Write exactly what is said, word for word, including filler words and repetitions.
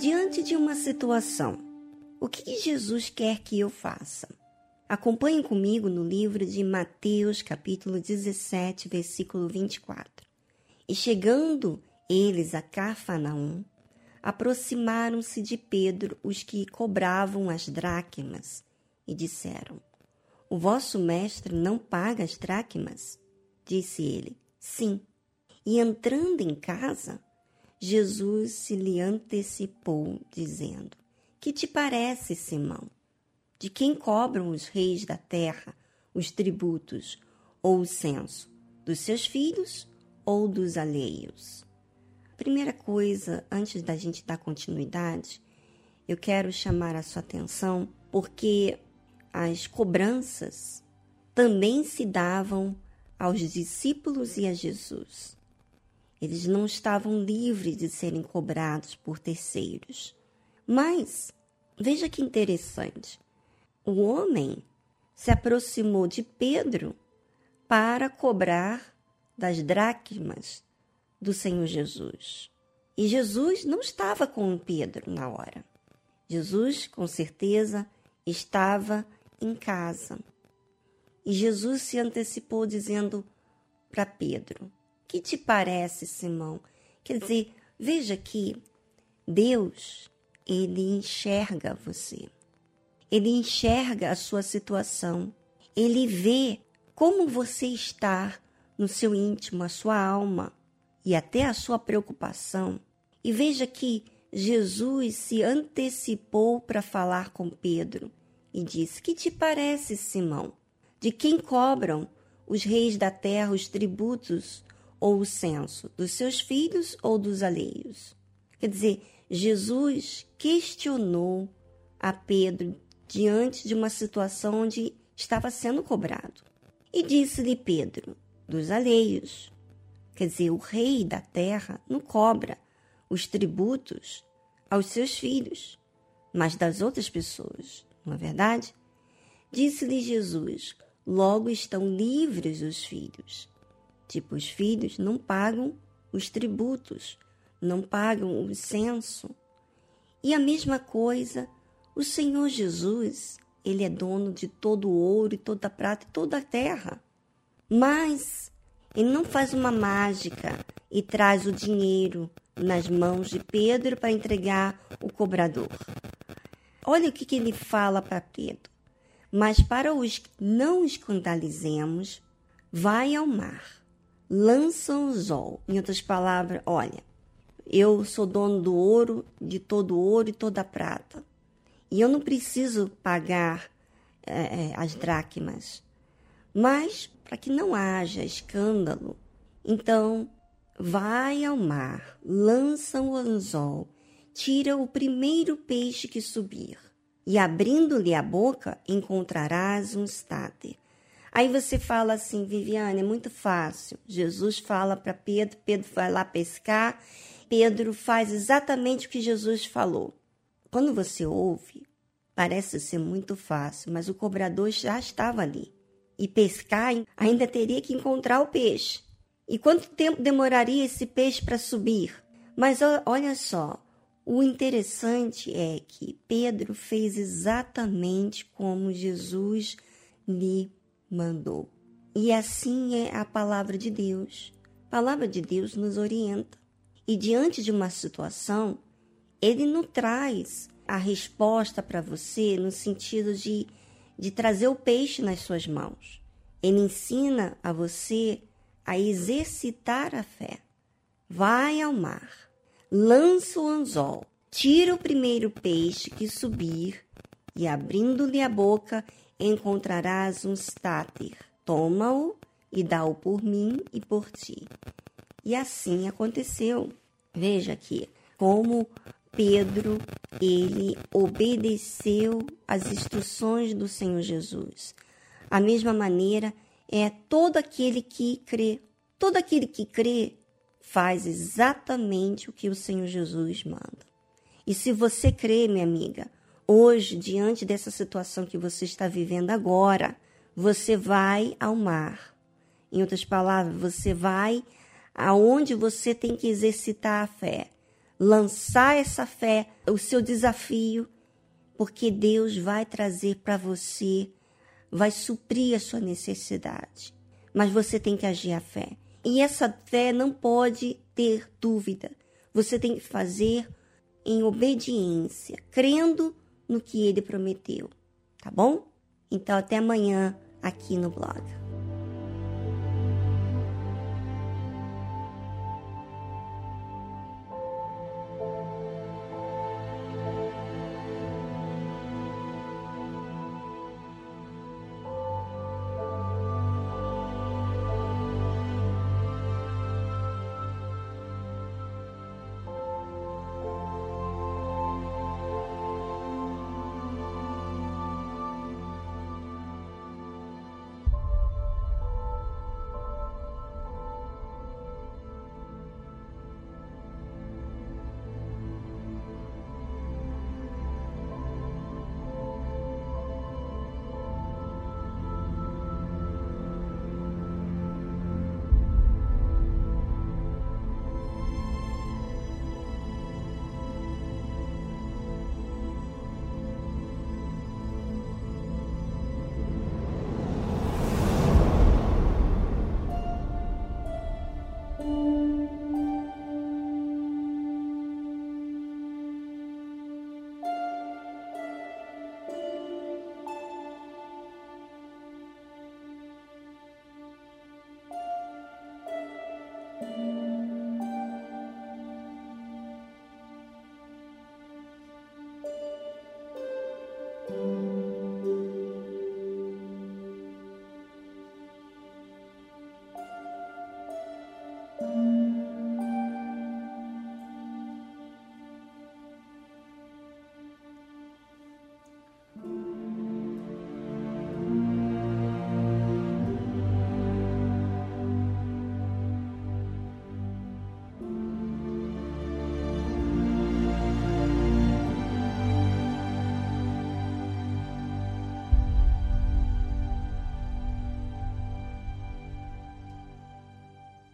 Diante de uma situação, o que Jesus quer que eu faça? Acompanhe comigo no livro de Mateus, capítulo dezessete, versículo vinte e quatro. E chegando eles a Cafarnaum, aproximaram-se de Pedro os que cobravam as dracmas e disseram: O vosso mestre não paga as dracmas? Disse ele: Sim. E entrando em casa, Jesus se lhe antecipou, dizendo: Que te parece, Simão? De quem cobram os reis da terra os tributos ou o censo? Dos seus filhos ou dos alheios? Primeira coisa, antes da gente dar continuidade, eu quero chamar a sua atenção, porque as cobranças também se davam aos discípulos e a Jesus. Eles não estavam livres de serem cobrados por terceiros. Mas, veja que interessante, o homem se aproximou de Pedro para cobrar das dracmas do Senhor Jesus. E Jesus não estava com Pedro na hora. Jesus, com certeza, estava em casa. E Jesus se antecipou dizendo para Pedro: Que te parece, Simão? Quer dizer, veja que Deus, ele enxerga você. Ele enxerga a sua situação. Ele vê como você está no seu íntimo, a sua alma e até a sua preocupação. E veja que Jesus se antecipou para falar com Pedro e disse: Que te parece, Simão? De quem cobram os reis da terra os tributos ou o censo, dos seus filhos ou dos alheios? Quer dizer, Jesus questionou a Pedro diante de uma situação onde estava sendo cobrado. E disse-lhe Pedro: Dos alheios. Quer dizer, o rei da terra não cobra os tributos aos seus filhos, mas das outras pessoas, não é verdade? Disse-lhe Jesus: Logo estão livres os filhos. Tipo, os filhos não pagam os tributos, não pagam o censo. E a mesma coisa, o Senhor Jesus, ele é dono de todo o ouro, e toda a prata e toda a terra. Mas ele não faz uma mágica e traz o dinheiro nas mãos de Pedro para entregar o cobrador. Olha o que, que ele fala para Pedro: Mas para os que não escandalizemos, vai ao mar, lançam o zol. Em outras palavras, olha, eu sou dono do ouro, de todo o ouro e toda a prata, e eu não preciso pagar é, as dracmas. Mas, para que não haja escândalo, então, vai ao mar, lança o anzol, tira o primeiro peixe que subir, e abrindo-lhe a boca, encontrarás um estáter. Aí você fala assim: Viviane, é muito fácil. Jesus fala para Pedro, Pedro vai lá pescar, Pedro faz exatamente o que Jesus falou. Quando você ouve, parece ser muito fácil, mas o cobrador já estava ali. E pescar ainda teria que encontrar o peixe. E quanto tempo demoraria esse peixe para subir? Mas olha só, o interessante é que Pedro fez exatamente como Jesus lhe mandou. E assim é a palavra de Deus. A palavra de Deus nos orienta. E diante de uma situação, ele não traz a resposta para você no sentido de, de trazer o peixe nas suas mãos. Ele ensina a você a exercitar a fé. Vai ao mar, lança o anzol, tira o primeiro peixe que subir, e abrindo-lhe a boca, encontrarás um estáter, toma-o e dá-o por mim e por ti. E assim aconteceu. Veja aqui como Pedro, ele obedeceu às instruções do Senhor Jesus. A mesma maneira é todo aquele que crê. Todo aquele que crê faz exatamente o que o Senhor Jesus manda. E se você crê, minha amiga, hoje, diante dessa situação que você está vivendo agora, você vai ao mar. Em outras palavras, você vai aonde você tem que exercitar a fé. lançar essa fé, o seu desafio, porque Deus vai trazer para você, vai suprir a sua necessidade. Mas você tem que agir a fé. E essa fé não pode ter dúvida. Você tem que fazer em obediência, crendo no que ele prometeu, tá bom? Então até amanhã aqui no blog.